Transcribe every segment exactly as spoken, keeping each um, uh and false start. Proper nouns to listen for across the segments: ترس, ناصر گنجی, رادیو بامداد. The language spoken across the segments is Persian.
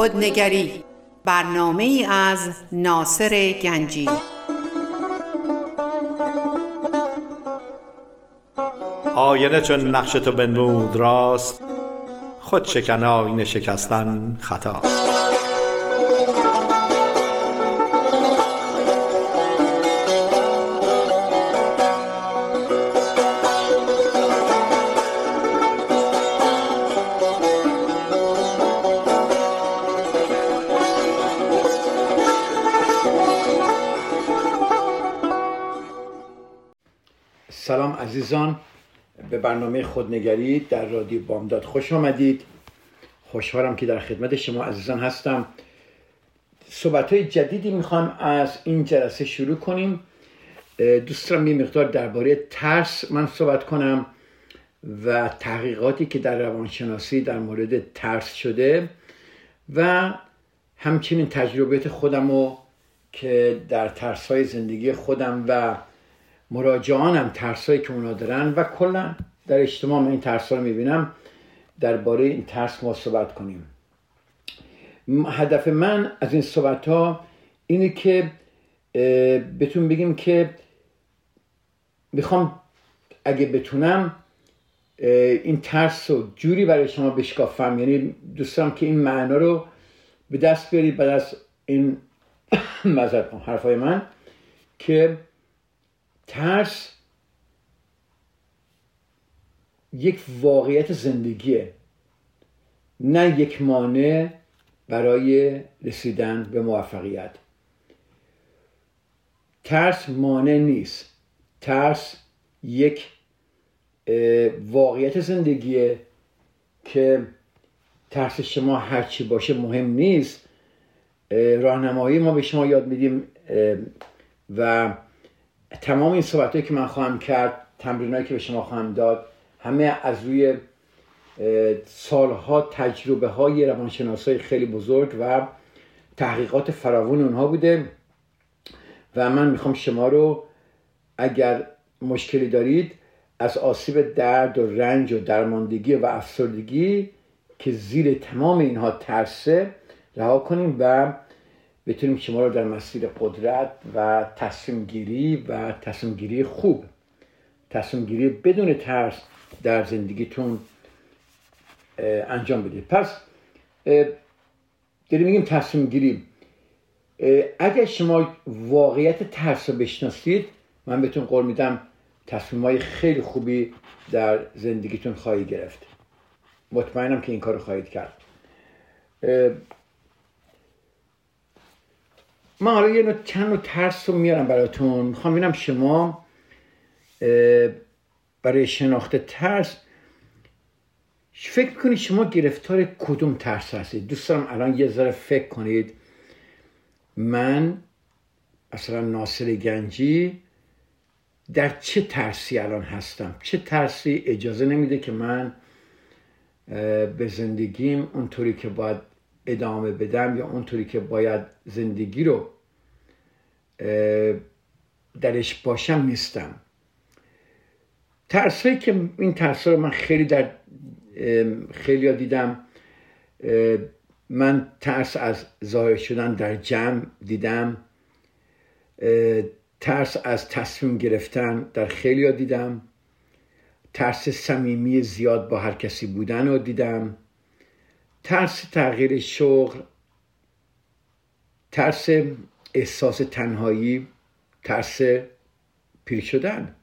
خودنگری، برنامه ای از ناصر گنجی. آینه چون نقش تو بنمود راست، خود شکن آینه شکستن خطاست. سلام عزیزان، به برنامه خودنگری در رادیو بامداد خوش آمدید. خوشحالم که در خدمت شما عزیزان هستم. صحبت‌های جدیدی میخوام از این جلسه شروع کنیم. دوست دارم یه مقدار درباره ترس من صحبت کنم و تحقیقاتی که در روانشناسی در مورد ترس شده و همچنین تجربیات خودمو که در ترس‌های زندگی خودم و مراجعانم ترسایی که اونا دارن و کلا در اجتماع من این ترسا رو میبینم، درباره این ترس ما صحبت کنیم. هدف من از این صحبت ها اینه که بهتون بگیم که میخوام اگه بتونم این ترس رو جوری برای شما بشکافم، یعنی دوستم که این معنا رو به دست بیارید بعد از این مذرد حرفای من، که ترس یک واقعیت زندگیه، نه یک مانع برای رسیدن به موفقیت. ترس مانع نیست، ترس یک واقعیت زندگیه که ترس شما هرچی باشه مهم نیست. راهنمایی ما به شما یاد میدیم و تمام این صحبت‌هایی که من خواهم کرد، تمرینایی که به شما خواهم داد، همه از روی سالها تجربه‌های روانشناسای خیلی بزرگ و تحقیقات فراوان اونها بوده و من میخوام شما رو اگر مشکلی دارید از آسیب درد و رنج و درماندگی و افسردگی که زیر تمام اینها ترسه رها کنیم و بتونیم شما رو در مسیر قدرت و تصمیم گیری و تصمیم گیری خوب، تصمیم گیری بدون ترس در زندگیتون انجام بدید. پس داریم میگیم تصمیم گیری. اگر شما واقعیت ترس رو بشناسید، من بهتون قول میدم تصمیم‌های خیلی خوبی در زندگیتون خواهید گرفت. مطمئنم که این کار رو خواهید کرد. من حالا یه نوع چند نوع ترس رو میارم براتون. میخوام ببینم شما برای شناخت ترس فکر میکنید شما گرفتار کدوم ترس هستید. دوست دارم الان یه ذره فکر کنید من اصلا ناصر گنجی در چه ترسی الان هستم، چه ترسی اجازه نمیده که من به زندگیم اونطوری که باید ادامه بدم یا اونطوری که باید زندگی رو درش باشم نیستم. ترسایی که این ترسا رو من خیلی در خیلی ها دیدم. من ترس از ظاهر شدن در جمع دیدم، ترس از تصمیم گرفتن در خیلی ها دیدم، ترس صمیمی زیاد با هر کسی بودن رو دیدم، ترس تغییر شغل، ترس احساس تنهایی، ترس پیر شدن.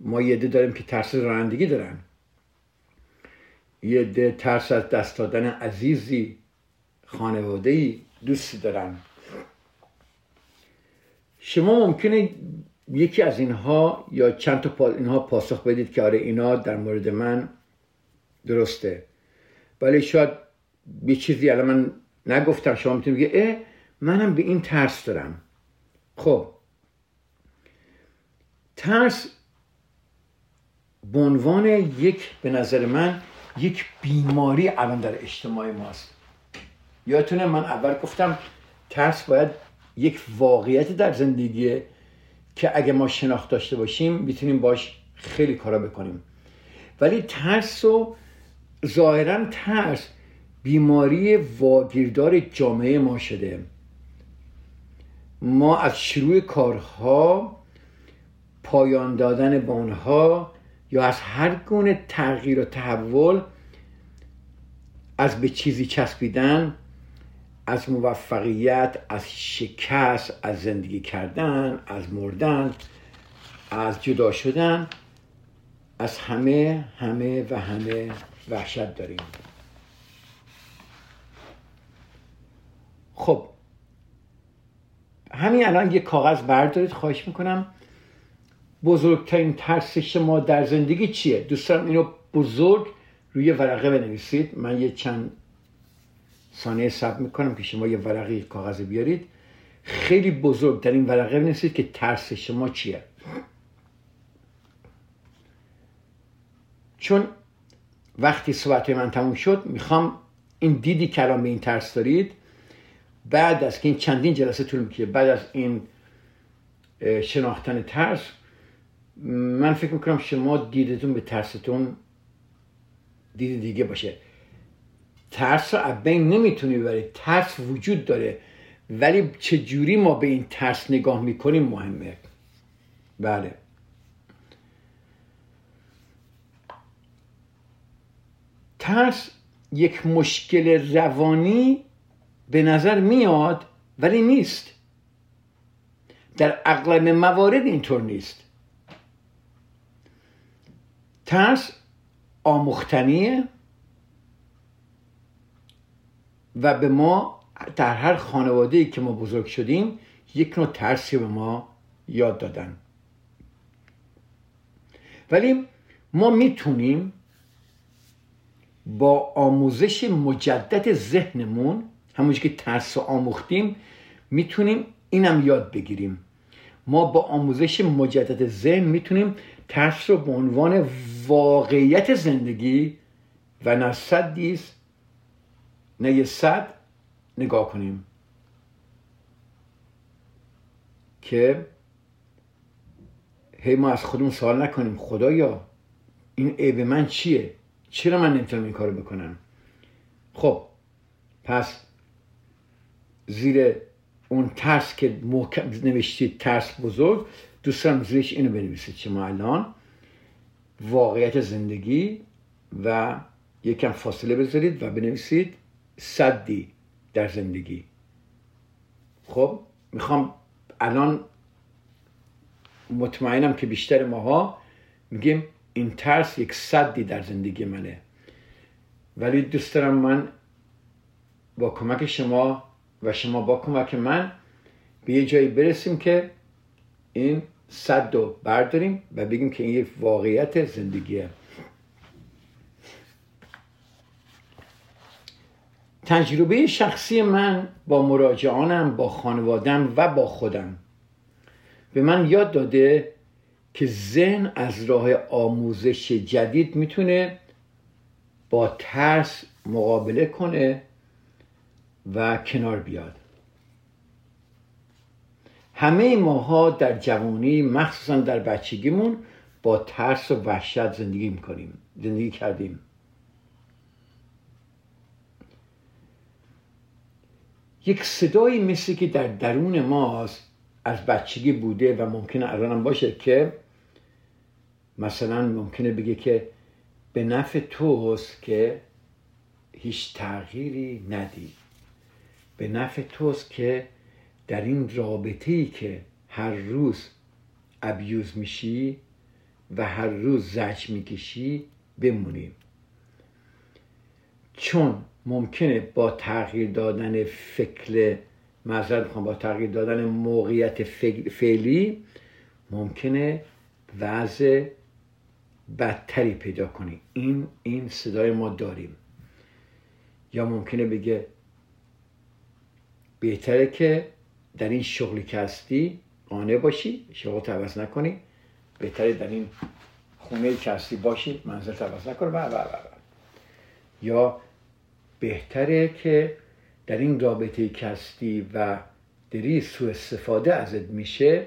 ما یه عده داریم که ترس رانندگی دارن، یه عده ترس از دست دادن عزیزی، خانواده‌ای، دوستی دارن. شما ممکنه یکی از اینها یا چند تا پا اینها پاسخ بدید که آره اینا در مورد من درسته، ولی شاید یه چیزی الان من نگفتم شما میتونید بگید اه منم به این ترس دارم. خب ترس به عنوان یک، به نظر من، یک بیماری الان در اجتماع ماست. یادتونه من اول گفتم ترس باید یک واقعیت در زندگیه که اگه ما شناخت داشته باشیم میتونیم باش خیلی کارا بکنیم، ولی ترس رو ظاهرا ترس بیماری واگیردار جامعه ما شده. ما از شروع کارها، پایان دادن به آنها یا از هر گونه تغییر و تحول، از به چیزی چسبیدن، از موفقیت، از شکست، از زندگی کردن، از مردن، از جدا شدن، از همه همه و همه وحشت داریم. خب همین الان یه کاغذ بردارید، خواهش میکنم. بزرگترین ترس شما در زندگی چیه؟ دوستان اینو بزرگ روی ورقه بنویسید. من یه چند ثانیه صبر میکنم که شما یه ورقه کاغذ بیارید. خیلی بزرگ در این ورقه بنویسید که ترس شما چیه، چون وقتی صحبت من تموم شد میخوام این دیدی که الان به این ترس دارید، بعد از که این چندین جلسه طول میکشه، بعد از این شناختن ترس، من فکر میکنم شما دیدتون به ترستون دید دیگه باشه. ترس رو از بین نمیتونی ببری، ترس وجود داره، ولی چجوری ما به این ترس نگاه میکنیم مهمه. بله، ترس یک مشکل روانی به نظر میاد ولی نیست. در اغلب موارد اینطور نیست. ترس آموختنیه و به ما در هر خانواده‌ای که ما بزرگ شدیم یک نوع ترسی به ما یاد دادن، ولی ما میتونیم با آموزش مجدد ذهنمون، همونجوری که ترس رو آموختیم، میتونیم اینم یاد بگیریم. ما با آموزش مجدد ذهن میتونیم ترس رو به عنوان واقعیت زندگی و نه صدیست نه یه صد نگاه کنیم، که هی ما از خودمون سوال نکنیم خدایا این عیب من چیه؟ چرا من نمیتونم این کارو بکنم؟ خب پس زیر اون ترس که محکم نوشتید ترس بزرگ، دوستم زیرش اینو بنویسید که ما الان واقعیت زندگی و یکم فاصله بذارید و بنویسید صدی در زندگی. خب میخوام الان، مطمئنم که بیشتر ماها میگیم این ترس یک صدی در زندگی منه، ولی دوست دارم من با کمک شما و شما با کمک من به یه جایی برسیم که این صد رو برداریم و بگیم که این یک واقعیت زندگیه. تجربه شخصی من با مراجعانم، با خانوادم و با خودم به من یاد داده که ذهن از راه آموزش جدید میتونه با ترس مقابله کنه و کنار بیاد. همه ماها در جوانی، مخصوصا در بچگیمون، با ترس و وحشت زندگی میکنیم، زندگی کردیم. یک صدایی مثل که در درون ماست، از بچگی بوده و ممکنه الانم باشه، که مثلا ممکنه بگه که به نفع توست که هیچ تغییری ندی، به نفع توست که در این رابطه‌ای که هر روز ابیوز میشی و هر روز زج میکشی بمونی، چون ممکنه با تغییر دادن فکر معذرت میخوام با تغییر دادن موقعیت فعلی ممکنه وضع بدتری پیدا کنی. این این صدای ما داریم. یا ممکنه بگه بهتره که در این شغلی که هستی قانع باشی، شغلت عوض نکنی، بهتره در این خونه که هستی باشی، منزلت عوض نکنی، و و و یا بهتره که در این رابطه که هستی و داری سوء استفاده ازت میشه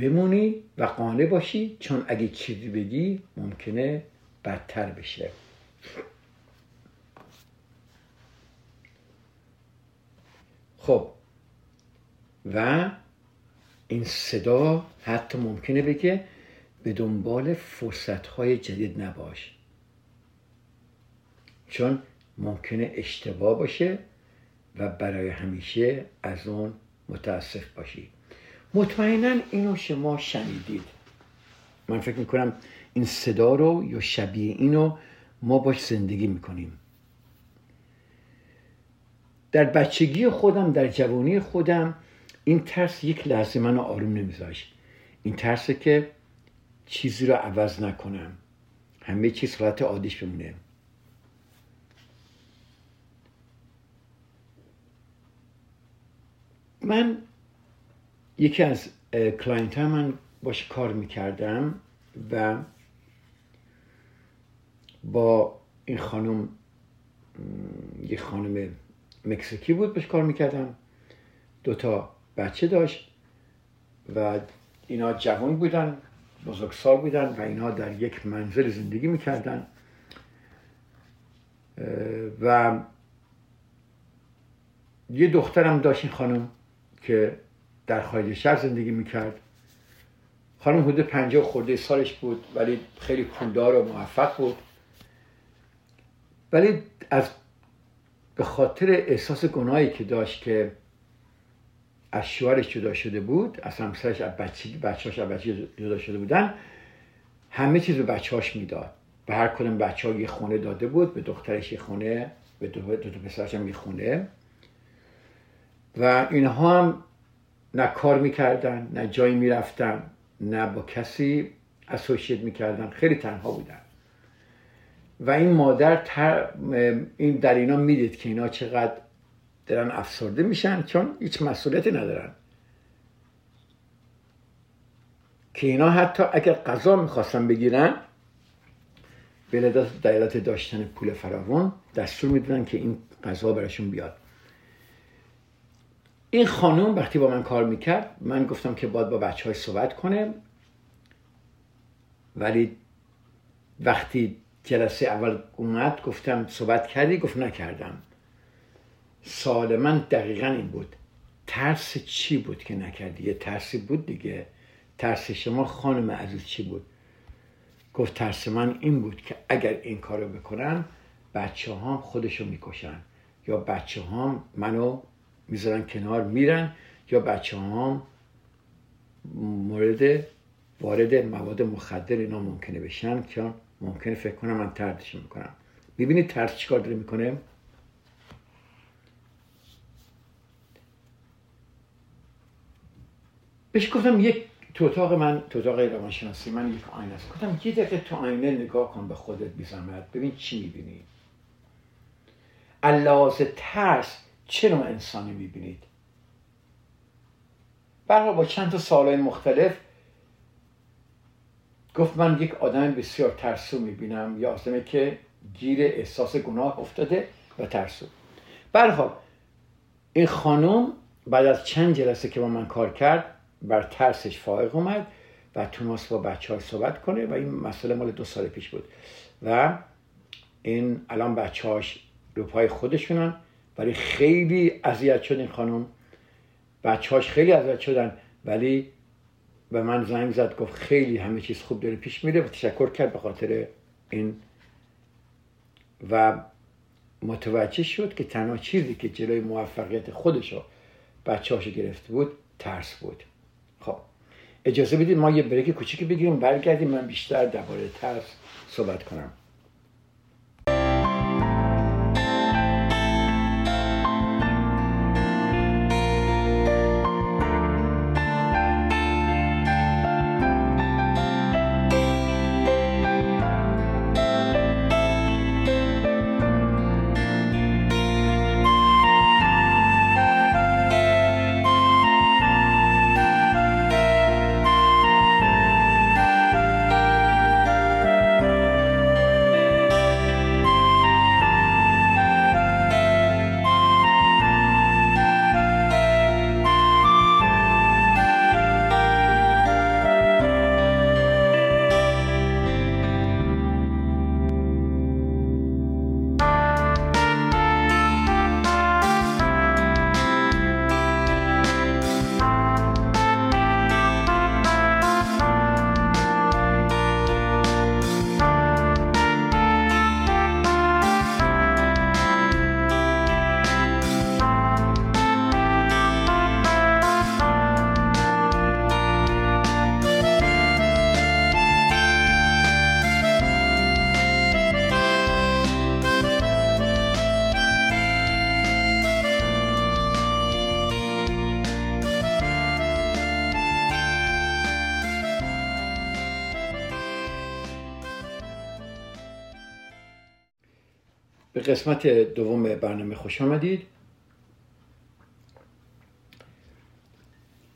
بمونی و قانع باشی، چون اگه چیزی بگی ممکنه بدتر بشه. خب و این صدا حتی ممکنه بگه به دنبال فرصت‌های جدید نباش، چون ممکنه اشتباه باشه و برای همیشه از اون متاسف باشی. مطمئناً اینو شما شنیدید. من فکر میکنم این صدا رو یا شبیه اینو ما باش زندگی میکنیم. در بچگی خودم، در جوانی خودم، این ترس یک لحظه منو آروم نمیذاشت. این ترسه که چیزی رو عوض نکنم، همه چیز حالت عادیش بمونه. من یکی از کلاینت ها من باش کار میکردم و با این خانم، یه خانم مکزیکی بود، باش کار میکردم. دوتا بچه داشت و اینا جوان بودن، بزرگسال بودن و اینا در یک منزل زندگی میکردن و یه دخترم داشت این خانم که در خارج شهر زندگی میکرد. خانم حدود پنجاه خورده سالش بود ولی خیلی پولدار و موفق بود، ولی از به خاطر احساس گناهی که داشت که از شوهرش جدا شده بود، از همسرش، از بچه‌هاش بچه‌هاش بچه جدا شده بودن، همه چیز به بچه‌هاش میداد. به هر کدوم بچه‌ها یه خونه داده بود، به دخترش یه خونه، به دو تا پسرش هم یه خونه و اینها هم نه کار میکردن، نه جایی میرفتن، نه با کسی اسوشیت میکردن، خیلی تنها بودن. و این مادر تر این در اینا میدید که اینا چقدر دارن افسرده میشن، چون هیچ مسئولیتی ندارن، که اینا حتی اگر قضا میخواستن بگیرن به دلیل داشتن پول فراوان دستور میدونن که این قضا براشون بیاد. این خانم وقتی با من کار میکرد، من گفتم که باید با بچه های صحبت کنه، ولی وقتی جلسه اول اومد گفتم صحبت کردی؟ گفت نکردم. سوال من دقیقا این بود، ترس چی بود که نکردی؟ یه ترسی بود دیگه. ترس شما خانم عزیز چی بود؟ گفت ترس من این بود که اگر این کارو بکنم بچه هام خودشو میکشن، یا بچه هام منو میذارن کنار میرن، یا بچه هام مورد وارد مواد مخدر اینا ممکنه بشن، که ممکنه فکر کنم من تردش میکنم. ببینید ترس چیکار داره میکنه؟ بهش گفتم یک تو اتاق من، تو اتاق روانشناسی من یک آینه است. گفتم یه دقیقه تو آینه نگاه کن به خودت، بی زحمت ببین چی میبینی. علاوه ترس چه نوع انسانی میبینید؟ برای با چند تا سوالای مختلف گفت من یک آدم بسیار ترسو میبینم، یا آدمی که گیر احساس گناه افتاده و ترسو. برای این خانم بعد از چند جلسه که با من کار کرد بر ترسش فائق اومد و تونست با بچه های صحبت کنه و این مسئله مال دو سال پیش بود و این الان بچه هاش رو پای خودشونن، ولی خیلی اذیت شد این خانم. بچه‌هاش خیلی اذیت شدن، ولی به من زنگ زد گفت خیلی همه چیز خوب داره پیش میره و تشکر کرد به خاطر این و متوجه شد که تنها چیزی که جلوی موفقیت خودش و بچه‌هاش گرفته بود ترس بود. خب اجازه بدید ما یه بریک کوچیکی بگیریم، برگردیم من بیشتر درباره ترس صحبت کنم. به قسمت دوم برنامه خوش آمدید.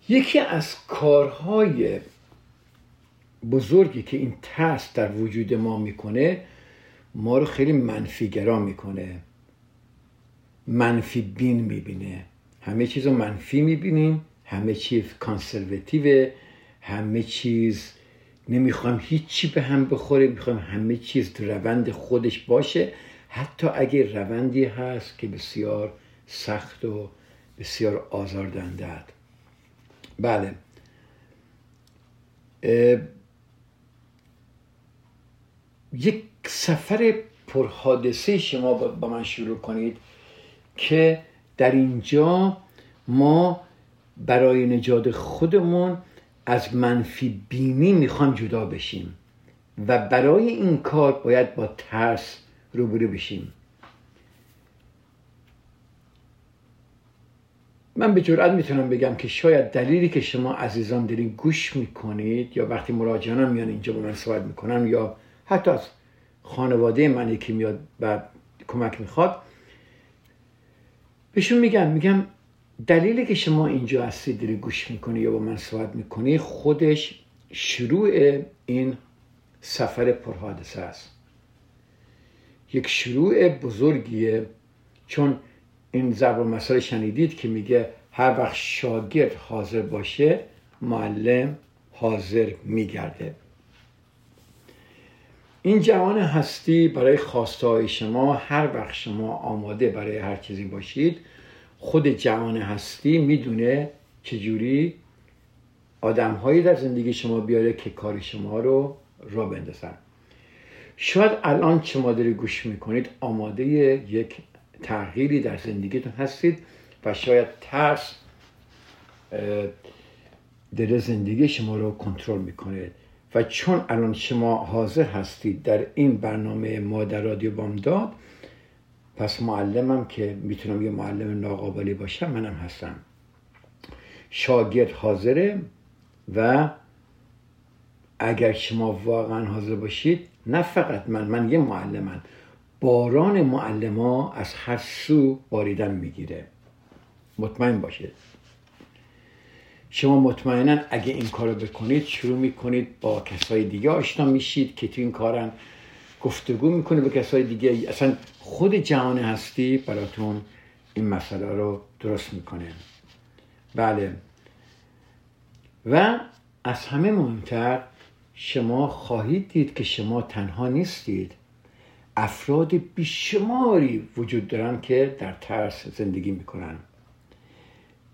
یکی از کارهای بزرگی که این ترس در وجود ما میکنه، ما رو خیلی منفیگرا میکنه، منفی بین میبینه، همه چیز رو منفی میبینیم، همه چیز کانسرواتیوه، همه چیز نمیخوایم هیچی به هم بخوره، میخوایم همه چیز روند خودش باشه، حتی اگه روندی هست که بسیار سخت و بسیار آزاردهنده است. بله، یک سفر پرحادثه شما با من شروع کنید که در اینجا ما برای نجات خودمون از منفی بینی میخوام جدا بشیم و برای این کار باید با ترس روبرو بشیم. من به جرئت میتونم بگم که شاید دلیلی که شما عزیزان دارین گوش میکنید یا وقتی مراجعانم میان اینجا با من صحبت میکنم یا حتی از خانواده من یکی میاد و کمک میخواد، بهشون میگم میگم دلیلی که شما اینجا هستید داری گوش میکنی یا با من صحبت میکنی خودش شروع این سفر پرحادثه است. یک شروع بزرگیه، چون این ضرب المثل شنیدید که میگه هر وقت شاگرد حاضر باشه معلم حاضر میگرده. این جهان هستی برای خواسته‌های شما، هر وقت شما آماده برای هر چیزی باشید، خود جهان هستی میدونه چجوری آدم‌هایی در زندگی شما بیاره که کار شما رو را بندازن. شاید الان شما داری گوش میکنید آماده یک تغییری در زندگیتون هستید و شاید ترس در زندگی شما رو کنترل میکنه و چون الان شما حاضر هستید در این برنامه ما در رادیو بامداد، پس معلمم که میتونم یه معلم ناقابلی باشم منم هستم. شاگرد حاضره و اگر شما واقعا حاضر باشید، نه فقط من من یه معلمم، باران معلم ها از هر سو باریدن میگیره. مطمئن باشید. شما مطمئنا اگه این کارو بکنید شروع میکنید با کسای دیگه آشنا میشید که تو این کارن، گفتگو میکنه به کسای دیگه، اصلا خود جهان هستی براتون این مسئله رو درست میکنه. بله، و از همه مهمتر شما خواهید دید که شما تنها نیستید، افراد بیشماری وجود دارن که در ترس زندگی میکنن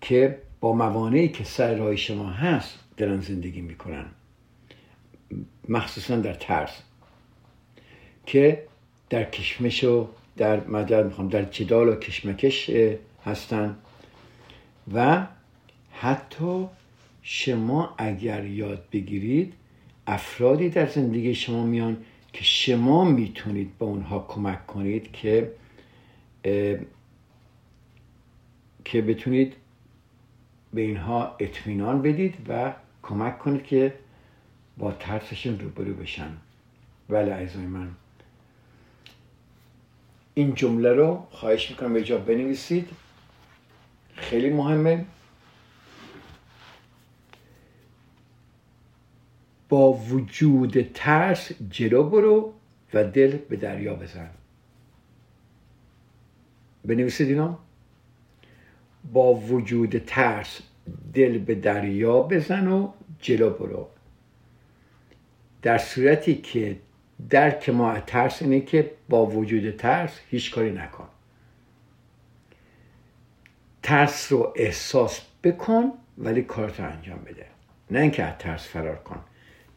که با موانعی که سر راه شما هست دارن زندگی میکنن، مخصوصا در ترس که در کشمش و در مجال میخوام در جدال و کشمکش هستن. و حتی شما اگر یاد بگیرید افرادی در زندگی شما میان که شما میتونید با اونها کمک کنید که که بتونید به اینها اطمینان بدید و کمک کنید که با ترسشون روبرو بشن. بله عزیزای من، این جمله رو خواهش میکنم به جا بنویسید، خیلی مهمه. با وجود ترس جلو برو و دل به دریا بزن. بنویسید اینا، با وجود ترس دل به دریا بزن و جلو برو. در صورتی که درک ما از ترس اینه که با وجود ترس هیچ کاری نکن، ترس رو احساس بکن ولی کارت رو انجام بده، نه اینکه از ترس فرار کن.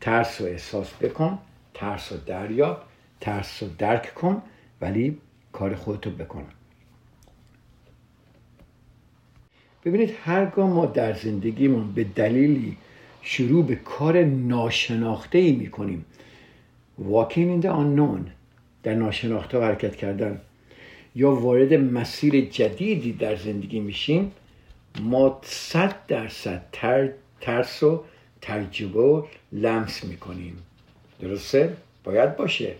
ترس رو احساس بکن، ترس رو دریاب، ترس رو درک کن ولی کار خودت رو بکن. ببینید، هرگاه ما در زندگیمون به دلیلی شروع به کار ناشناخته‌ای میکنیم، walking in the unknown، در ناشناخته حرکت کردن، یا وارد مسیر جدیدی در زندگی میشیم، ما صد درصد تر، ترس و تجربه و لمس میکنیم. درسته؟ باید باشه.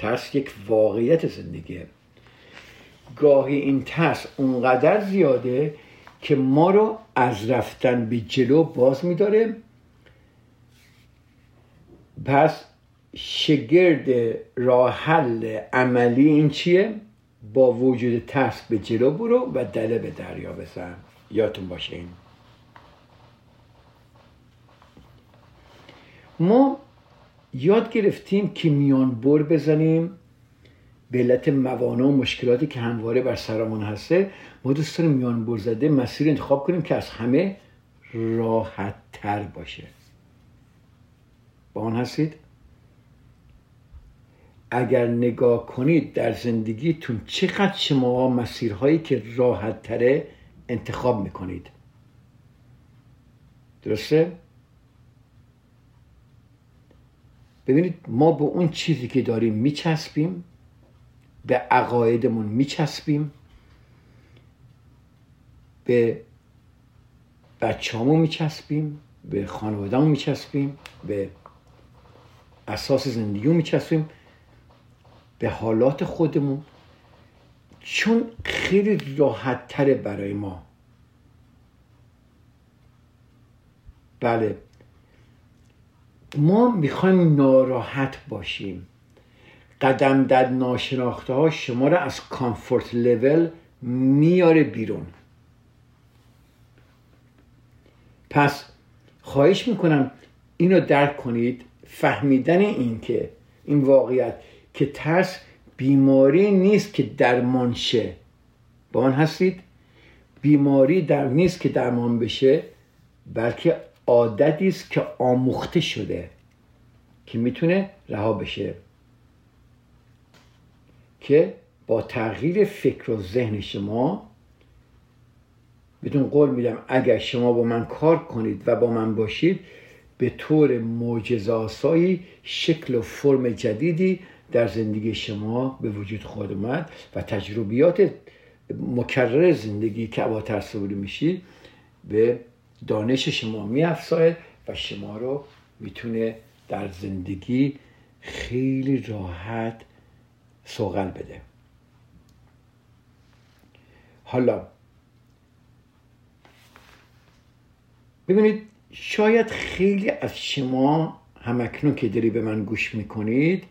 ترس یک واقعیت زندگیه. گاهی این ترس اونقدر زیاده که ما رو از رفتن به جلو باز می‌داره. پس شگرد راه حل عملی این چیه؟ با وجود ترس به جلو برو و دله به دریا بزن. یادتون باشه این. ما یاد گرفتیم که میان بر بزنیم. به علت موانع و مشکلاتی که همواره بر سرمون هسته، ما دوست داریم میان بر زده مسیر انتخاب کنیم که از همه راحت تر باشه. با آن هستید؟ اگر نگاه کنید در زندگیتون چقدر شما مسیرهایی که راحت تره انتخاب میکنید. درسته؟ ببینید ما به اون چیزی که داریم میچسبیم، به عقایدمون میچسبیم، به بچه‌هامون میچسبیم، به خانواده‌مون میچسبیم، به اساس زندگیمون میچسبیم، به حالات خودمون، چون خیلی راحت تره برای ما. بله ما میخوایم ناراحت باشیم. قدم در ناشناخته ها شما را از کامفورت لیول میاره بیرون. پس خواهش میکنم اینو درک کنید. فهمیدن این که این واقعیت که ترس بیماری نیست که درمان شه، با آن هستید؟ بیماری در نیست که درمان بشه، بلکه عادتی است که آموخته شده که میتونه رها بشه، که با تغییر فکر و ذهن شما، بدون قول میدم اگر شما با من کار کنید و با من باشید، به طور معجزه‌آسایی شکل و فرم جدیدی در زندگی شما به وجود خواهد آمد و تجربیات مکرر زندگی که با ترس روبرو میشید به دانش شما می‌افزاید و شما رو میتونه در زندگی خیلی راحت سوغل بده. حالا ببینید شاید خیلی از شما همکنون که داری به من گوش میکنید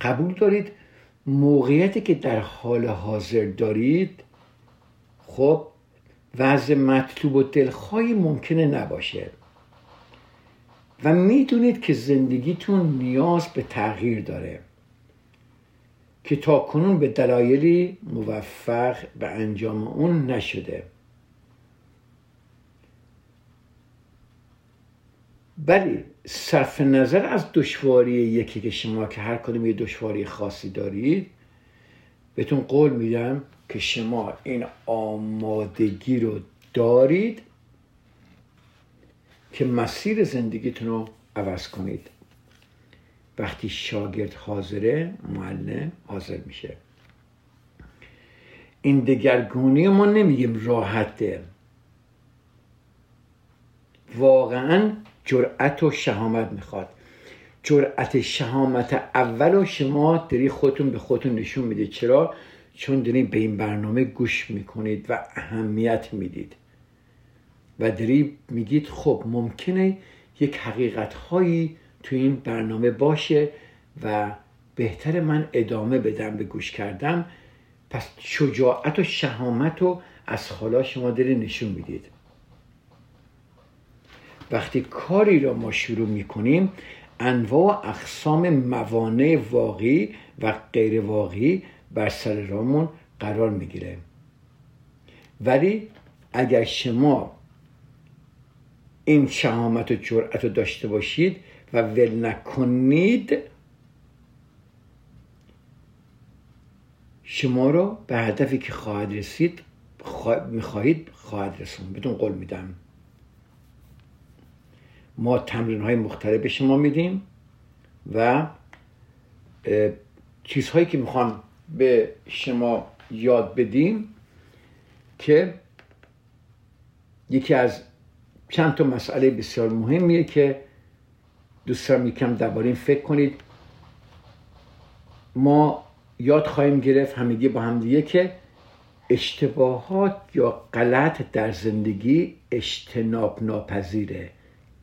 قبول دارید موقعیتی که در حال حاضر دارید خب وضع مطلوب و دلخواهی ممکنه نباشه و میدونید که زندگیتون نیاز به تغییر داره که تا کنون به دلایلی موفق به انجام اون نشده. بلی صرف نظر از دشواری یکی که شما که هر کدوم یه دشواری خاصی دارید، بهتون قول میدم که شما این آمادگی رو دارید که مسیر زندگیتون رو عوض کنید. وقتی شاگرد حاضره، معلم حاضر میشه. این دگرگونی ما نمیگیم راحته، واقعاً جرأت و شهامت میخواد. جرأت شهامت اول و شما داری خودتون به خودتون نشون میدید. چرا؟ چون داری به این برنامه گوش میکنید و اهمیت میدید و داری میگید خب ممکنه یک حقیقت هایی تو این برنامه باشه و بهتره من ادامه بدم به گوش کردم. پس شجاعت و شهامت رو از حالا شما داری نشون میدید. وقتی کاری را ما شروع میکنیم، انواع اقسام موانع واقعی و غیر واقعی بر سر رامون قرار میگیره. ولی اگر شما این شهامت و جرأت رو داشته باشید و ول نکنید، شما رو به هدفی که خواهد رسید خوا... میخواهید خواهد رسون. بدون قول میدم ما تمرین‌های مختلف به شما میدیم و چیزهایی که میخوام به شما یاد بدیم که یکی از چند تا مسئله بسیار مهمیه که دوستان یکم درباره این فکر کنید ما یاد خواهیم گرفت همگی با همدیگه که اشتباهات یا غلط در زندگی اجتناب ناپذیره،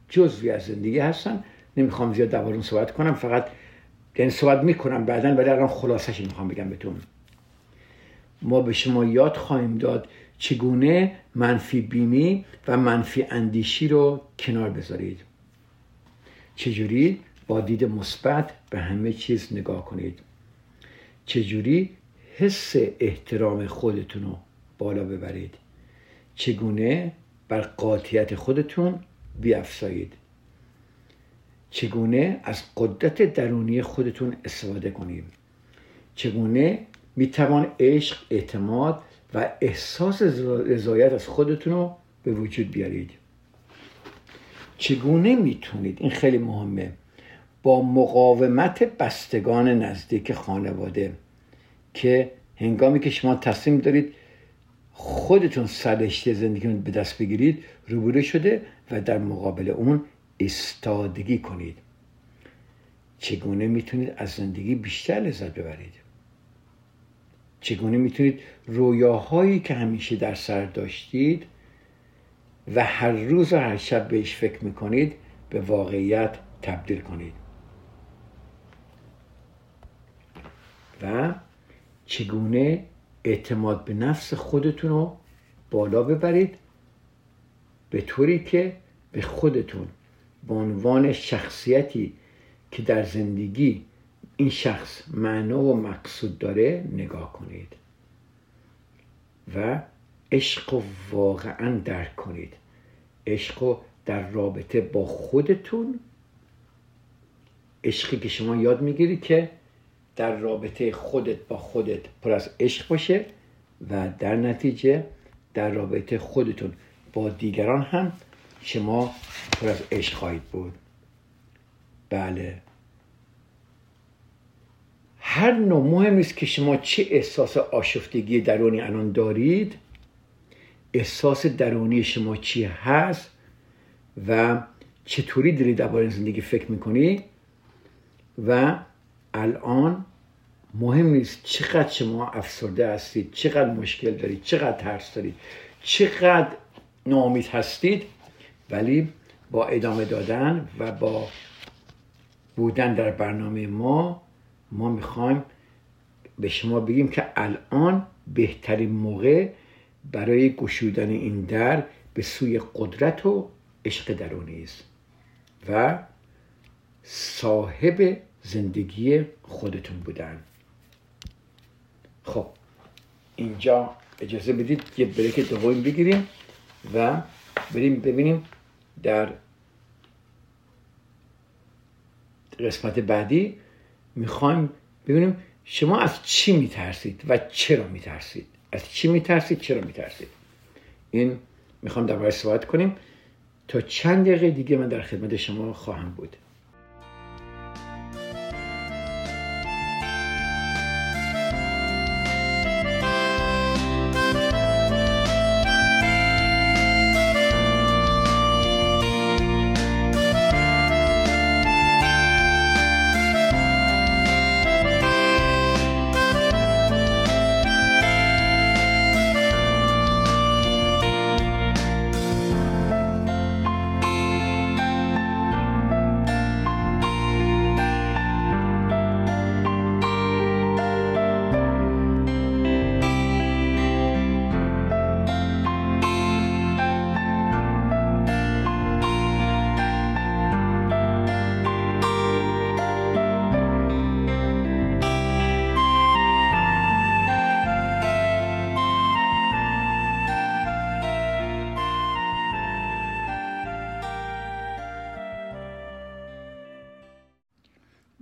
جزوی از زندگی هستن. نمیخوام زیاد درباره‌اون صحبت کنم، فقط یعنی صحبت میکنم بعدن، ولی الان خلاصش میخوام بگم بهتون. ما به شما یاد خواهیم داد چگونه منفی بینی و منفی اندیشی رو کنار بذارید، چجوری با دید مثبت به همه چیز نگاه کنید، چجوری حس احترام خودتون رو بالا ببرید، چگونه بر قاطعیت خودتون بیافزایید، چگونه از قدرت درونی خودتون استفاده کنید، چگونه میتوان عشق، اعتماد و احساس رضایت از خودتون رو به وجود بیارید، چگونه میتونید، این خیلی مهمه، با مقاومت بستگان نزدیک خانواده که هنگامی که شما تصمیم دارید خودتون سررشته زندگیتون به دست بگیرید روبرو شده و در مقابل اون ایستادگی کنید، چگونه میتونید از زندگی بیشتر لذت ببرید، چگونه میتونید رویاهایی که همیشه در سر داشتید و هر روز و هر شب بهش فکر میکنید به واقعیت تبدیل کنید، و چگونه اعتماد به نفس خودتون رو بالا ببرید به طوری که به خودتون به عنوان شخصیتی که در زندگی این شخص معنا و مقصود داره نگاه کنید و عشق رو واقعا درک کنید، عشق رو در رابطه با خودتون، عشقی که شما یاد میگیری که در رابطه خودت با خودت پر از عشق باشه و در نتیجه در رابطه خودتون با دیگران هم شما پر از عشق خواهید بود. بله، هر نوع، مهم نیست که شما چه احساس آشفتگی درونی الان دارید، احساس درونی شما چی هست و چطوری داری درباره زندگی فکر میکنی، و الان مهم نیست چقدر شما افسرده هستید، چقدر مشکل دارید، چقدر ترس دارید، چقدر ناامید هستید، ولی با ادامه دادن و با بودن در برنامه ما، ما میخوایم به شما بگیم که الان بهترین موقع برای گشودن این در به سوی قدرت و عشق درونی است و صاحب زندگی خودتون بودن. خب اینجا اجازه بدید یه بریک دوم بگیریم و بریم ببینیم در قسمت بعدی میخوایم ببینیم شما از چی میترسید و چرا میترسید، از چی میترسید، چرا میترسید، این میخوام درباره صحبت کنیم. تا چند دقیقه دیگه من در خدمت شما خواهم بود.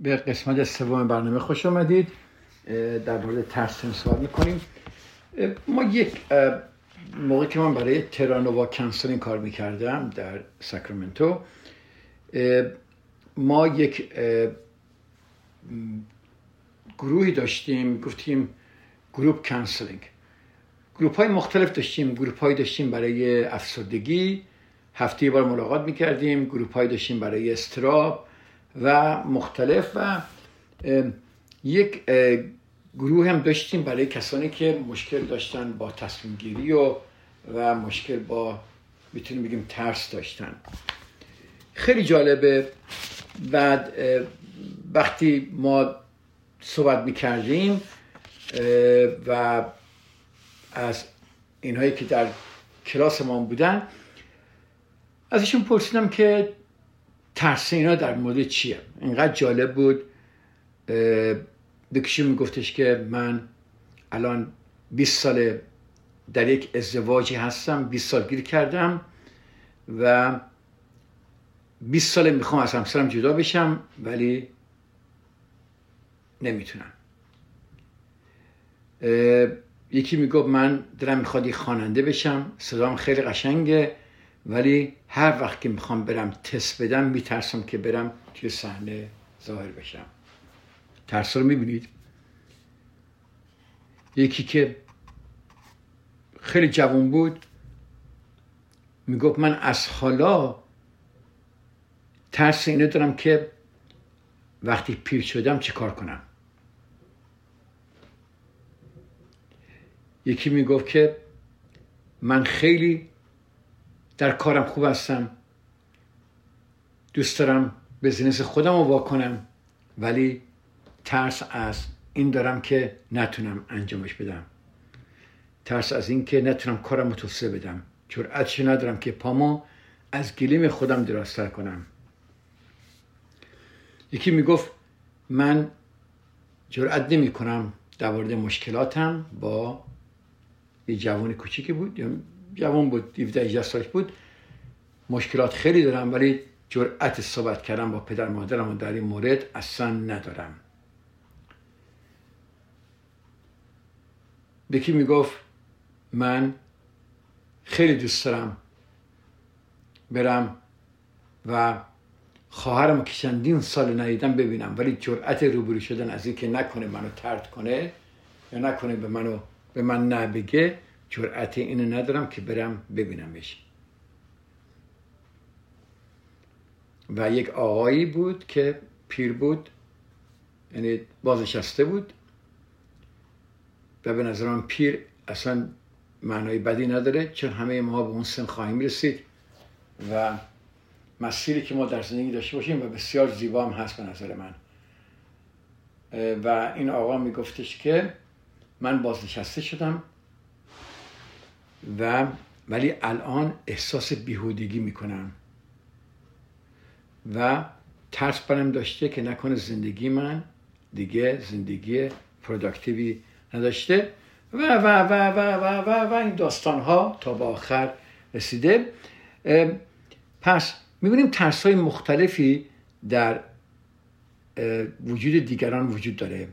به قسمت سوم برنامه خوش آمدید. در مورد ترس صحبت می‌کنیم. ما یک موقعی که من برای ترانووا کانسلینگ کار می‌کردم در ساکرامنتو، ما یک گروهی داشتیم، گفتیم گروپ کانسلینگ. گروپ‌های مختلف داشتیم، گروپ‌های داشتیم برای افسردگی، هفته یک بار ملاقات می‌کردیم، گروپ‌های داشتیم برای استراب و مختلف، و یک گروه هم داشتیم برای کسانی که مشکل داشتن با تصمیم گیری و و مشکل با میتونیم بگیم ترس داشتن. خیلی جالبه. بعد وقتی ما صحبت میکردیم و از اینهایی که در کلاس ما بودن ازشون پرسیدم که ترس اینا در مورد چیه. اینقدر جالب بود. دکشی میگفتش که من الان بیست سال در یک ازدواجی هستم، بیست سال گیر کردم و بیست ساله میخوام از همسرم جدا بشم ولی نمیتونم. یکی میگفت من دلم میخواد یک خواننده بشم، صدام خیلی قشنگه ولی هر وقت که میخوام برم تست بدم میترسم که برم توی صحنه ظاهر بشم. ترس رو میبینید. یکی که خیلی جوان بود میگفت من از حالا ترس اینو دارم که وقتی پیر شدم چه کار کنم. یکی میگفت که من خیلی در کارم خوب هستم، دوست دارم بزنس خودم رو وا کنم ولی ترس از این دارم که نتونم انجامش بدم، ترس از این که نتونم کارم رو توسعه بدم، جرأتش ندارم که پامو از گلیم خودم درازتر کنم. یکی میگفت من جرأت نمی کنم در مورد مشکلاتم با یه جوان کوچیکی بود، جوان بود، هفده هجده سالش بود، مشکلات خیلی دارم ولی جرأت صحبت کردم با پدر مادرم و در این مورد اصلا ندارم. یکی میگفت من خیلی دوست دارم برم و خواهرم که چندین سال ندیدم ببینم ولی جرأت روبرو شدن از این که نکنه منو طرد کنه یا نکنه به منو به من نبگه، جرأت اینو ندارم که برم ببینمش. و یک آقایی بود که پیر بود، یعنی بازنشسته بود و به نظر من پیر اصلا معنای بدی نداره چون همه ما به اون سن خواهیم رسید و مسیری که ما در زندگی داشته باشیم و بسیار زیبا هم هست به نظر من. و این آقا میگفتش که من بازنشسته شدم و ولی الان احساس بیهودگی میکنم و ترس برم داشته که نکنه زندگی من دیگه زندگی پروداکتیوی نداشته و و و و و و و این داستان ها تا به آخر رسیده. پس میبینیم ترس های مختلفی در وجود دیگران وجود داره.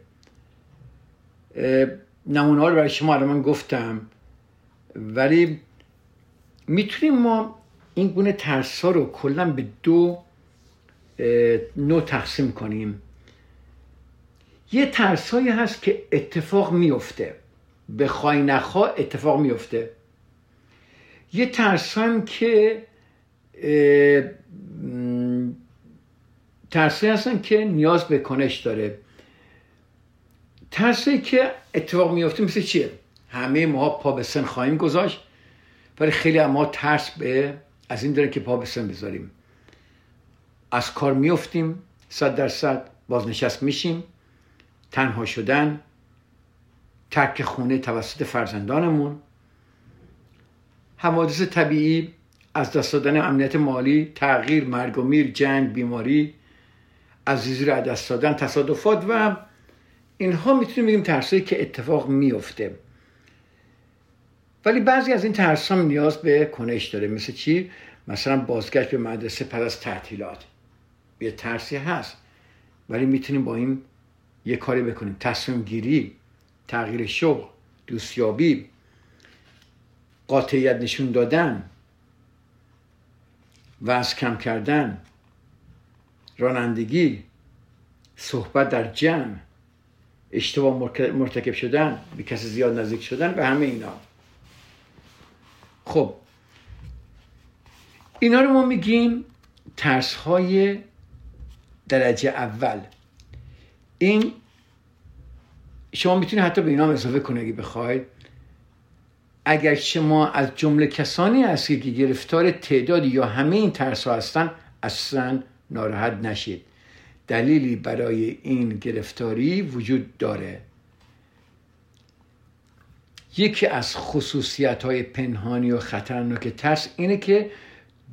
نمونه ها رو برای شما الان من گفتم ولی میتونیم ما این گونه ترس ها رو کلا به دو نوع تقسیم کنیم. یه ترس هایی هست که اتفاق میفته، بخوای نخوای اتفاق میفته. یه ترس هم که ترس هایی هستن که نیاز به کنش داره. ترسی که اتفاق میفته مثل چیه؟ همه ما پا به سن خواهیم گذاشت ولی خیلی ما ترس به از این داره که پا به سن بذاریم. از کار میفتیم، صد درصد بازنشست میشیم، تنها شدن، ترک خونه توسط فرزندانمون، حوادث طبیعی، از دست دادن امنیت مالی، تغییر، مرگ و میر، جنگ، بیماری، عزیزی رو از دست دادن، تصادفات و اینها میتونیم بگیم ترسایی که اتفاق میفته. ولی بعضی از این ترس هم نیاز به کنش داره. مثل چی؟ مثلا بازگشت به مدرسه پس از تعطیلات یه ترسی هست ولی میتونیم با این یه کاری بکنیم. تصمیم گیری، تغییر شغل، دوستیابی، قاطعیت نشون دادن، وزن کم کردن، رانندگی، صحبت در جمع، اشتباه مرتکب شدن، به کسی زیاد نزدیک شدن و همه اینا. خب اینا رو ما میگیم ترس های درجه اول. این شما میتونید حتی به اینا هم اضافه کنید اگه بخواید. اگر شما از جمله کسانی هستید که گرفتار تعدادی یا همه این ترس‌ها هستن، اصلا ناراحت نشید. دلیلی برای این گرفتاری وجود داره. یکی از خصوصیت‌های پنهانی و خطرناک ترس اینه که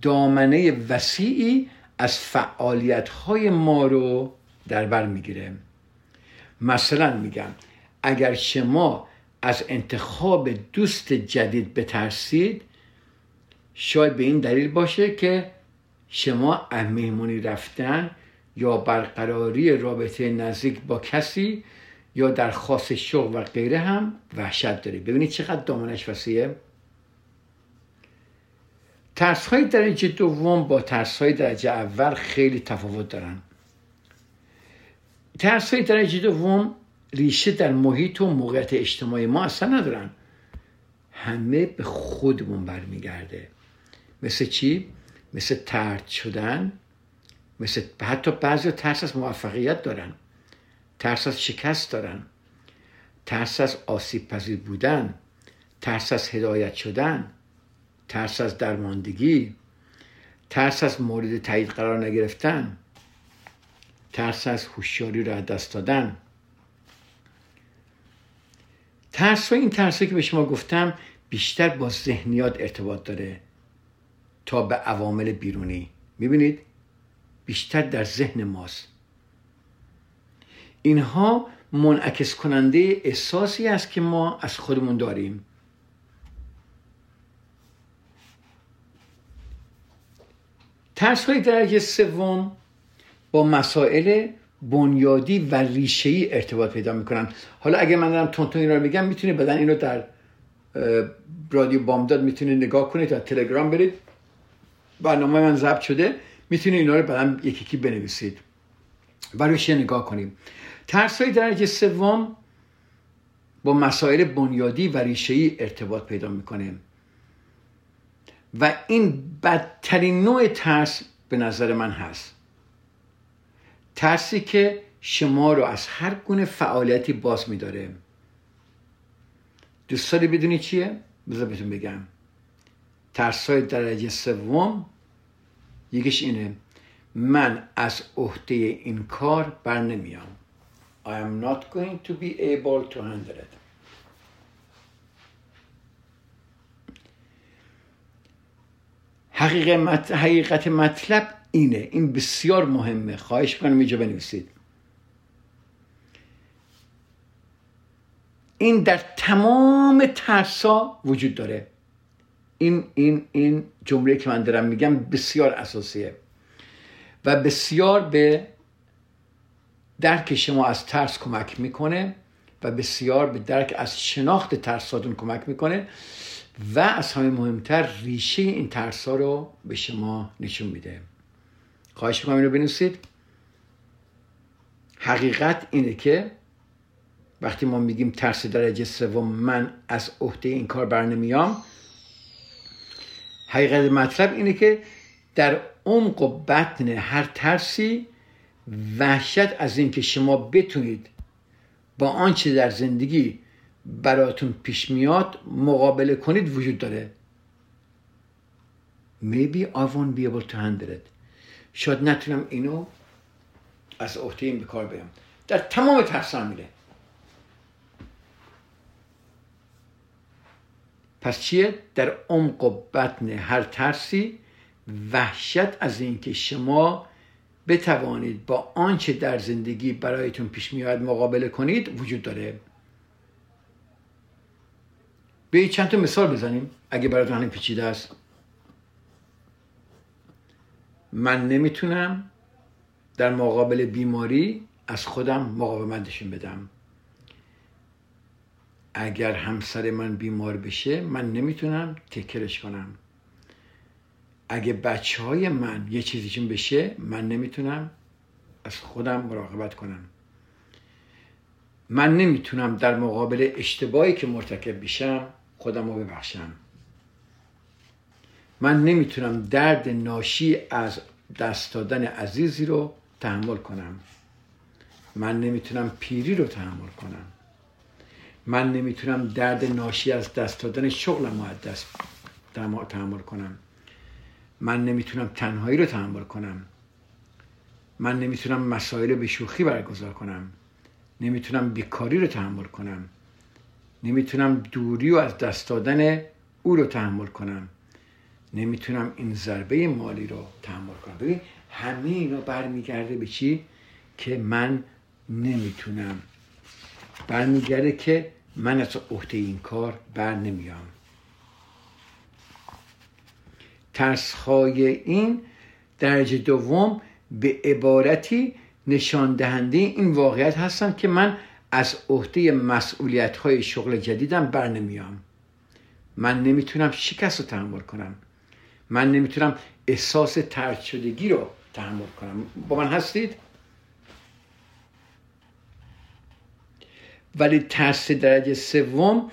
دامنه وسیعی از فعالیت‌های ما رو در بر می‌گیره. مثلا میگم اگر شما از انتخاب دوست جدید بترسید، شاید به این دلیل باشه که شما از مهمونی رفتن یا برقراری رابطه نزدیک با کسی یا درخواست شغل و غیره هم وحشت دارید. ببینید چقدر دامنش وسیعه. ترس‌های درجه دوم با ترس‌های درجه اول خیلی تفاوت دارن. ترس‌های درجه دوم ریشه در محیط و موقعیت اجتماعی ما اصلا ندارن. همه به خودمون برمیگرده. مثل چی؟ مثل طرد شدن، مثل حتی بعضی ترس از موفقیت دارن، ترس از شکست دارن، ترس از آسیب پذیر بودن، ترس از هدایت شدن، ترس از درماندگی، ترس از مورد تایید قرار نگرفتن، ترس از هوشیاری را از دست دادن. ترس و این ترسی که به شما گفتم بیشتر با ذهنیات ارتباط داره تا به عوامل بیرونی. میبینید؟ بیشتر در ذهن ماست. اینها منعکس کننده احساسی است که ما از خودمون داریم. ترس‌های درجه سوم با مسائل بنیادی و ریشه‌ای ارتباط پیدا می‌کنن. حالا اگه من دارم تون تون اینا رو میگم، میتونه بدن اینو در رادیو بامداد میتونه نگاه کنید، یا تلگرام برید، برنامه من ضبط شده، میتونه اینا رو بدن یکی یکی بنویسید و روش نگاه کنیم. ترس‌های درجه سوم با مسائل بنیادی و ریشه‌ای ارتباط پیدا می‌کنه و این بدترین نوع ترس به نظر من هست. ترسی که شما رو از هر گونه فعالیتی باز می‌داره. دوست داری بدونی چیه؟ بذار بهتون بگم. ترس‌های درجه سوم یکیش اینه: من از عهده این کار بر نمیام. I am not going to be able to handle it. حقیقت حقیقت مطلب اینه. این بسیار مهمه. خواهش می‌کنم اینجا بنویسید. این در تمام ترس‌ها وجود داره. این این این جمله که من دارم میگم بسیار اساسیه و بسیار به درک شما از ترس کمک میکنه و بسیار به درک از شناخت ترساتون کمک میکنه و از همه مهمتر ریشه این ترس ها رو به شما نشون میده. خواهش میکنم اینو بنویسید. حقیقت اینه که وقتی ما میگیم ترس درجه سوم من از عهده این کار برنمیام، حقیقت مطلب اینه که در عمق و بطن هر ترسی وحشت از این که شما بتونید با آنچه در زندگی براتون پیش میاد مقابله کنید وجود داره. Maybe I won't be able to handle it. شاید نتونم اینو از عهده این به کار بیام. در تمام ترس‌ها میره. پس چیه؟ در عمق و بطن هر ترسی وحشت از این که شما بتوانید با آنچه در زندگی برایتون پیش میاد مقابله کنید وجود داره. بیایید چند تا مثال بزنیم اگه براتون همین پیچیده است. من نمیتونم در مقابل بیماری از خودم مقاومت نشون بدم. اگر همسر من بیمار بشه من نمیتونم تکرش کنم. اگه بچه های من یه چیزیشون بشه من نمیتونم از خودم مراقبت کنم. من نمیتونم در مقابل اشتباهی که مرتکب بشم خودم رو ببخشم. من نمیتونم درد ناشی از دست دادن عزیزی رو تحمل کنم. من نمیتونم پیری رو تحمل کنم. من نمیتونم درد ناشی از دست دادن شغلم رو دست تحمل کنم، من نمیتونم تنهایی رو تحمل کنم، من نمیتونم مسائل به شوخی برگزار کنم، نمیتونم بیکاری رو تحمل کنم، نمیتونم دوری و از دست دادن او رو تحمل کنم، نمیتونم این ضربه مالی رو تحمل کنم. ببین همه اینا برمیگرده به چی؟ که من نمیتونم، برمیگرده که من از عهده این کار بر نمیام. ترس‌های این درجه دوم به عبارتی نشان دهنده این واقعیت هستن که من از عهده مسئولیت‌های شغل جدیدم بر نمیام. من نمیتونم شکست رو تحمل کنم، من نمیتونم احساس ترد شدگی رو تحمل کنم. با من هستید؟ ولی ترس درجه سوم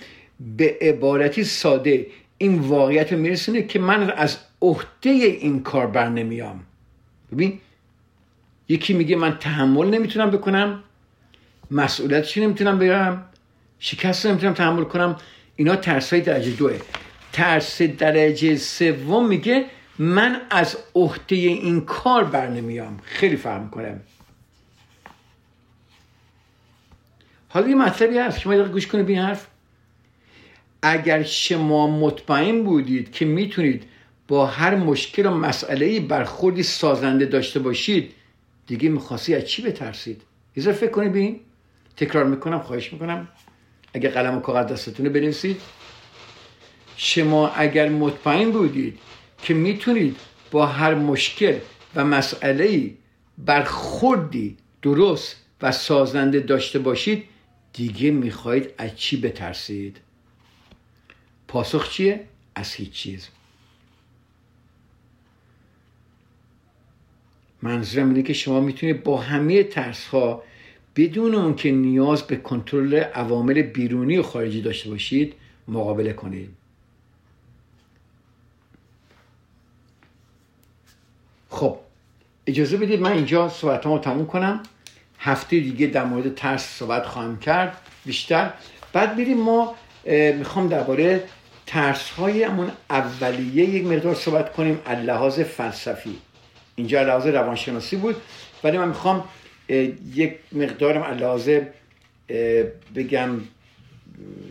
به عبارتی ساده این واقعیت رو میرسونه که من از عهده این کار بر نمیام. ببین یکی میگه من تحمل نمیتونم بکنم، مسئولیتش نمیتونم بگیرم، شکست نمیتونم تحمل کنم، اینا ترس‌های درجه دوه. ترس درجه سوم میگه من از عهده این کار بر نمیام. خیلی فهم کنم. حالا یه مطلبی هست، شما دقیق گوش کنید به این حرف. اگر شما مطمئن بودید که میتونید با هر مشکل و مسئله‌ای برخوردی سازنده داشته باشید، دیگه میخواستی از چی بترسید؟ یه ذره فکر کنید به این. تکرار میکنم، خواهش میکنم اگه قلم و کاغذ دستتونه بنویسید. شما اگر مطمئن بودید که میتونید با هر مشکل و مسئله‌ای برخوردی درست و سازنده داشته باشید، دیگه میخواید از چی بترسید؟ پاسخ چیه؟ از هیچ چیز. منظورم اینه که شما میتونید با همه ترس‌ها بدون اون که نیاز به کنترل عوامل بیرونی و خارجی داشته باشید مقابله کنید. خب اجازه بدید من اینجا صحبتامو تموم کنم. هفته دیگه در مورد ترس صحبت خواهم کرد بیشتر. بعد بریم ما میخوام درباره ترس‌های همون اولیه یک مقدار صحبت کنیم از لحاظ فلسفی. اینجا از لحاظ روانشناسی بود، ولی من میخوام یک مقدارم از لحاظ بگم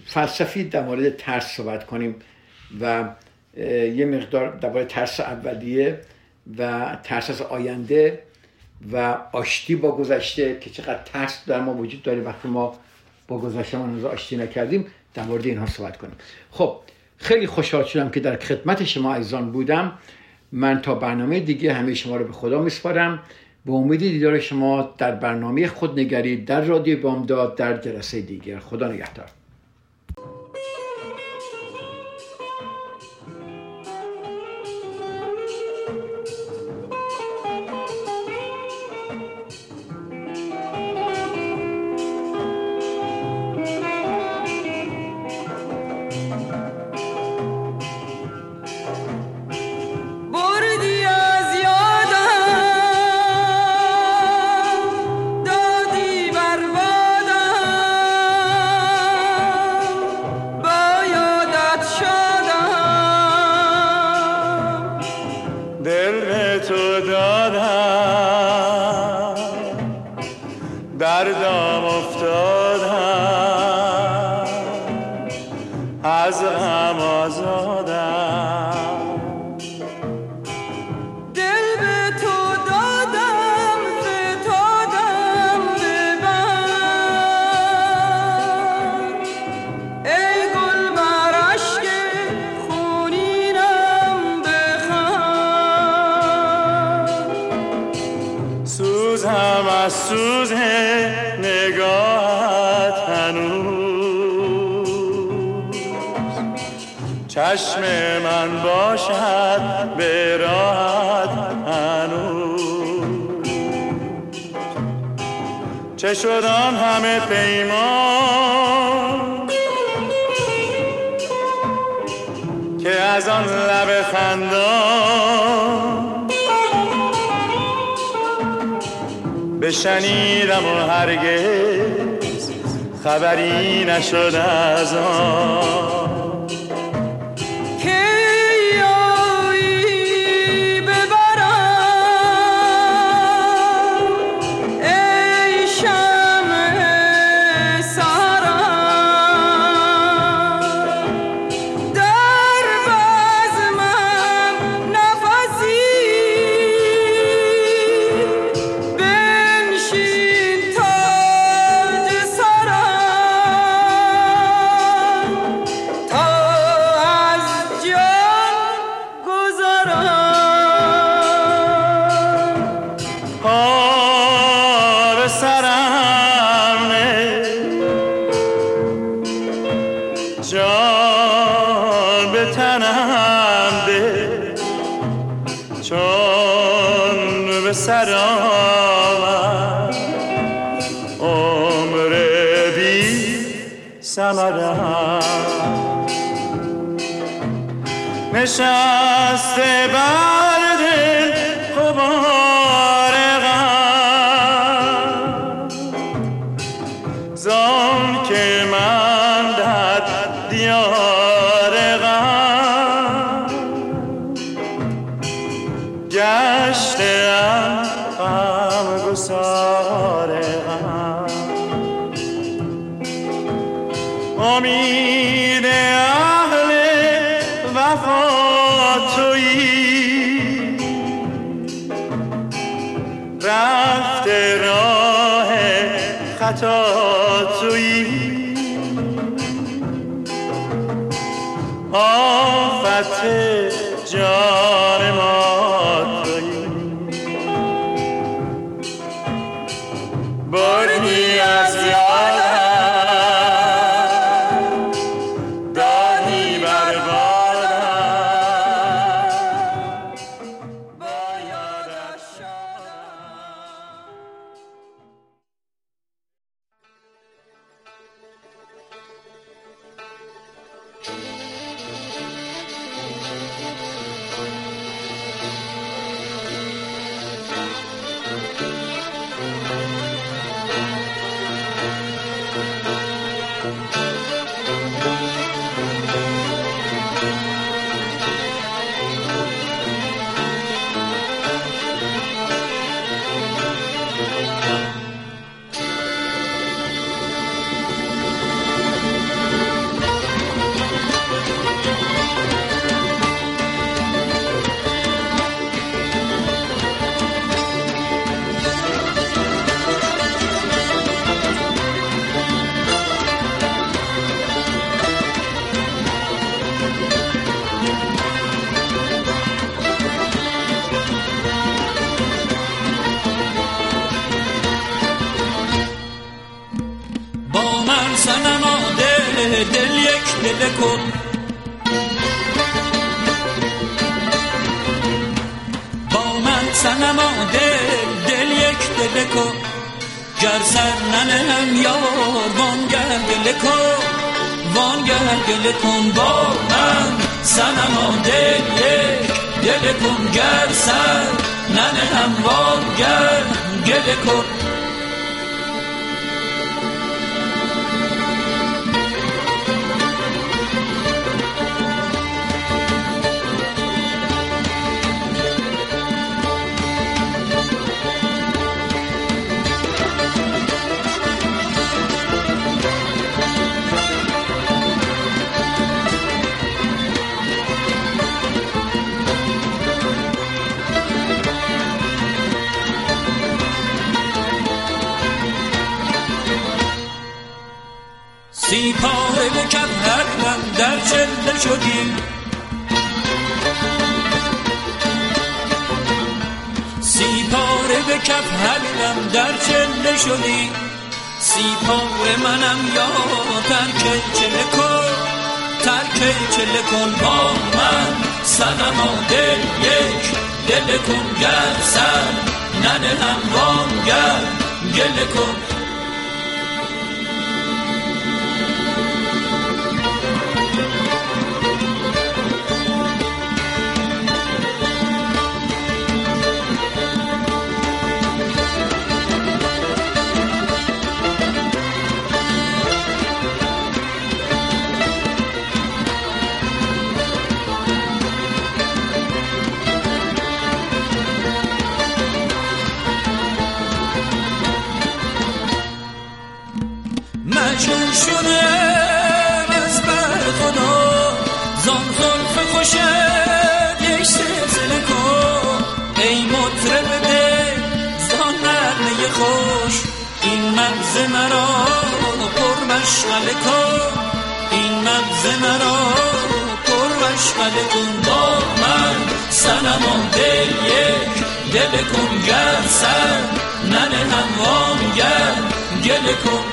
فلسفی در مورد ترس صحبت کنیم و یه مقدار درباره ترس اولیه و ترس از آینده و آشتی با گذشته که چقدر ترس در ما وجود داره وقتی ما با گذشته ما آشتی نکردیم، در مورد اینها صحبت کنیم. خب خیلی خوشحال شدم که در خدمت شما عزیزان بودم. من تا برنامه دیگه همه شما رو به خدا میسپارم. با امید دیدار شما در برنامه خودنگری در رادیو بامداد در جلسه دیگر. خدا نگهدار. چشم من باشد به راحت هنوز، چه شد آن همه پیمان که از آن لب خندان بشنیدم و هرگز خبری نشد از آن نشست بر دل غبار غم زان که من در دیار غم گشتم غمگسار غم امید اهل وفا خطا تویی آفت جان ما تویی بردی از یادم دادی بر بادم با یادش شدم. دل یک دل کن با من سنما دل دل یک دل کن گر سر ننهم یار وانگر دل کن وانگر دل کن با من سنما دل یک دل کن گر سر ننهم وانگر دل کن سی پاره مکررم در چله شدی سی پاره به کف حلم در چله شدی سی پاره منم یا ترک چله کن ترک چله کن با من صنما دل یک دل کن گر سر ننهم وانگر گله کن جوشونه از بر خدا زان زلف خوشت یک سلسله کن ای مطرب دل زان نغمه خوش این مغز مرا پر مشغله کن این مغز مرا پر مشغله کن با من صنما دل یک دل کن گر سر ننهم وام گر گل کن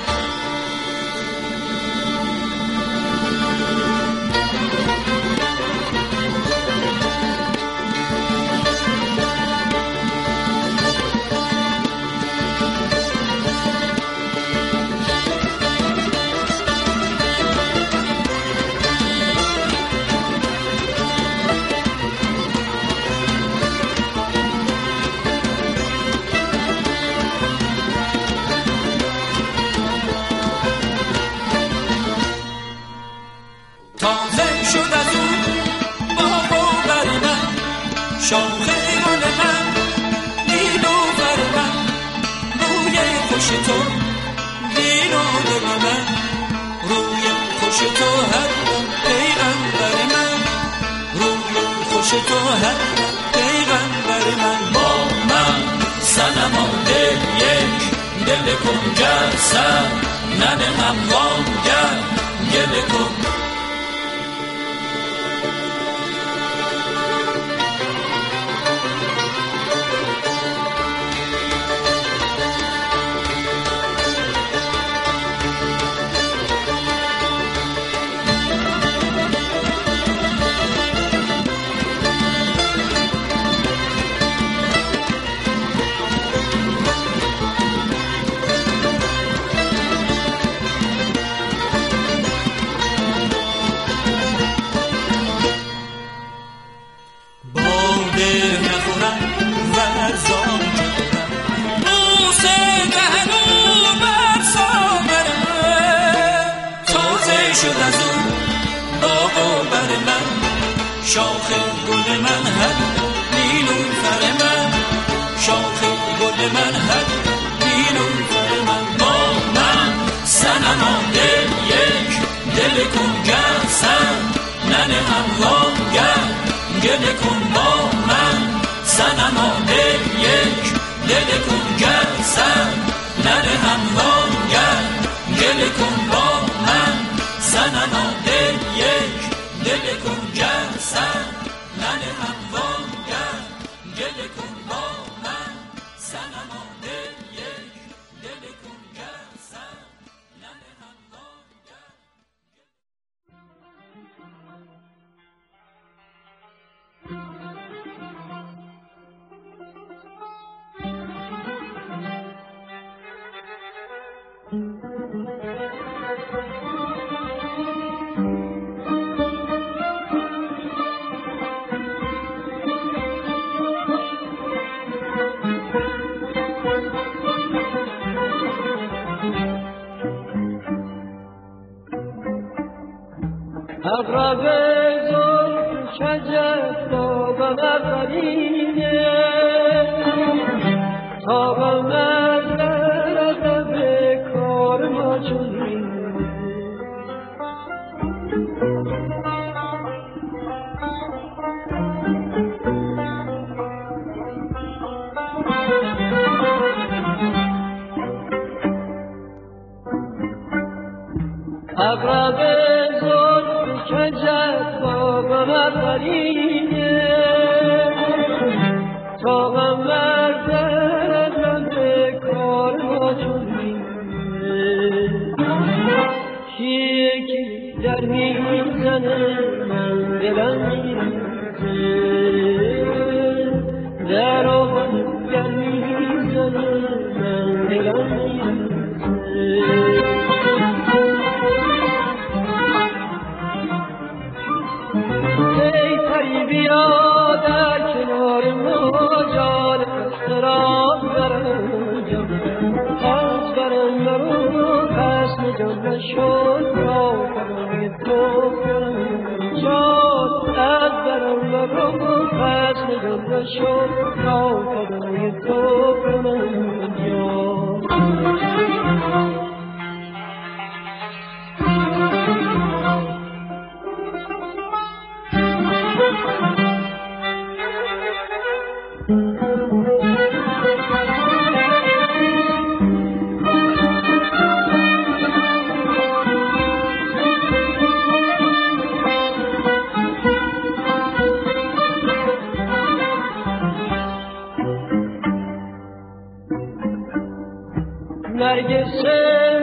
نرگس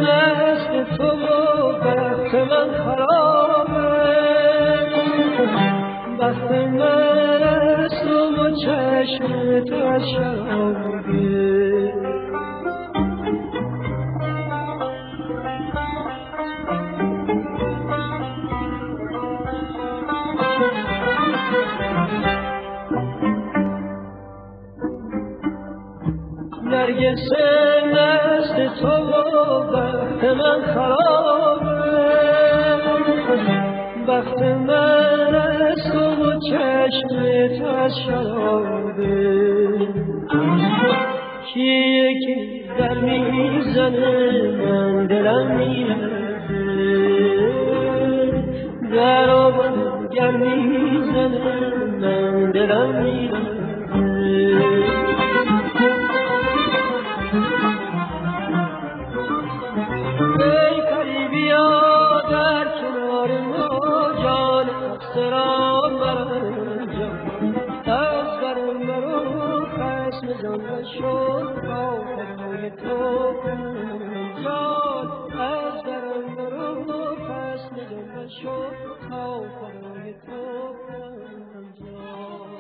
مست تو بخت من خرابه، بخت من از تو و چشم تو از شرابه. نرگس مست تو و بخت من خرابه، بخت من از تو و چشم تو از شرابه. کی یکی در میزنه من دلم میلرزه، در آبان گر میزنه من دلم میلرزه. Show how far you go.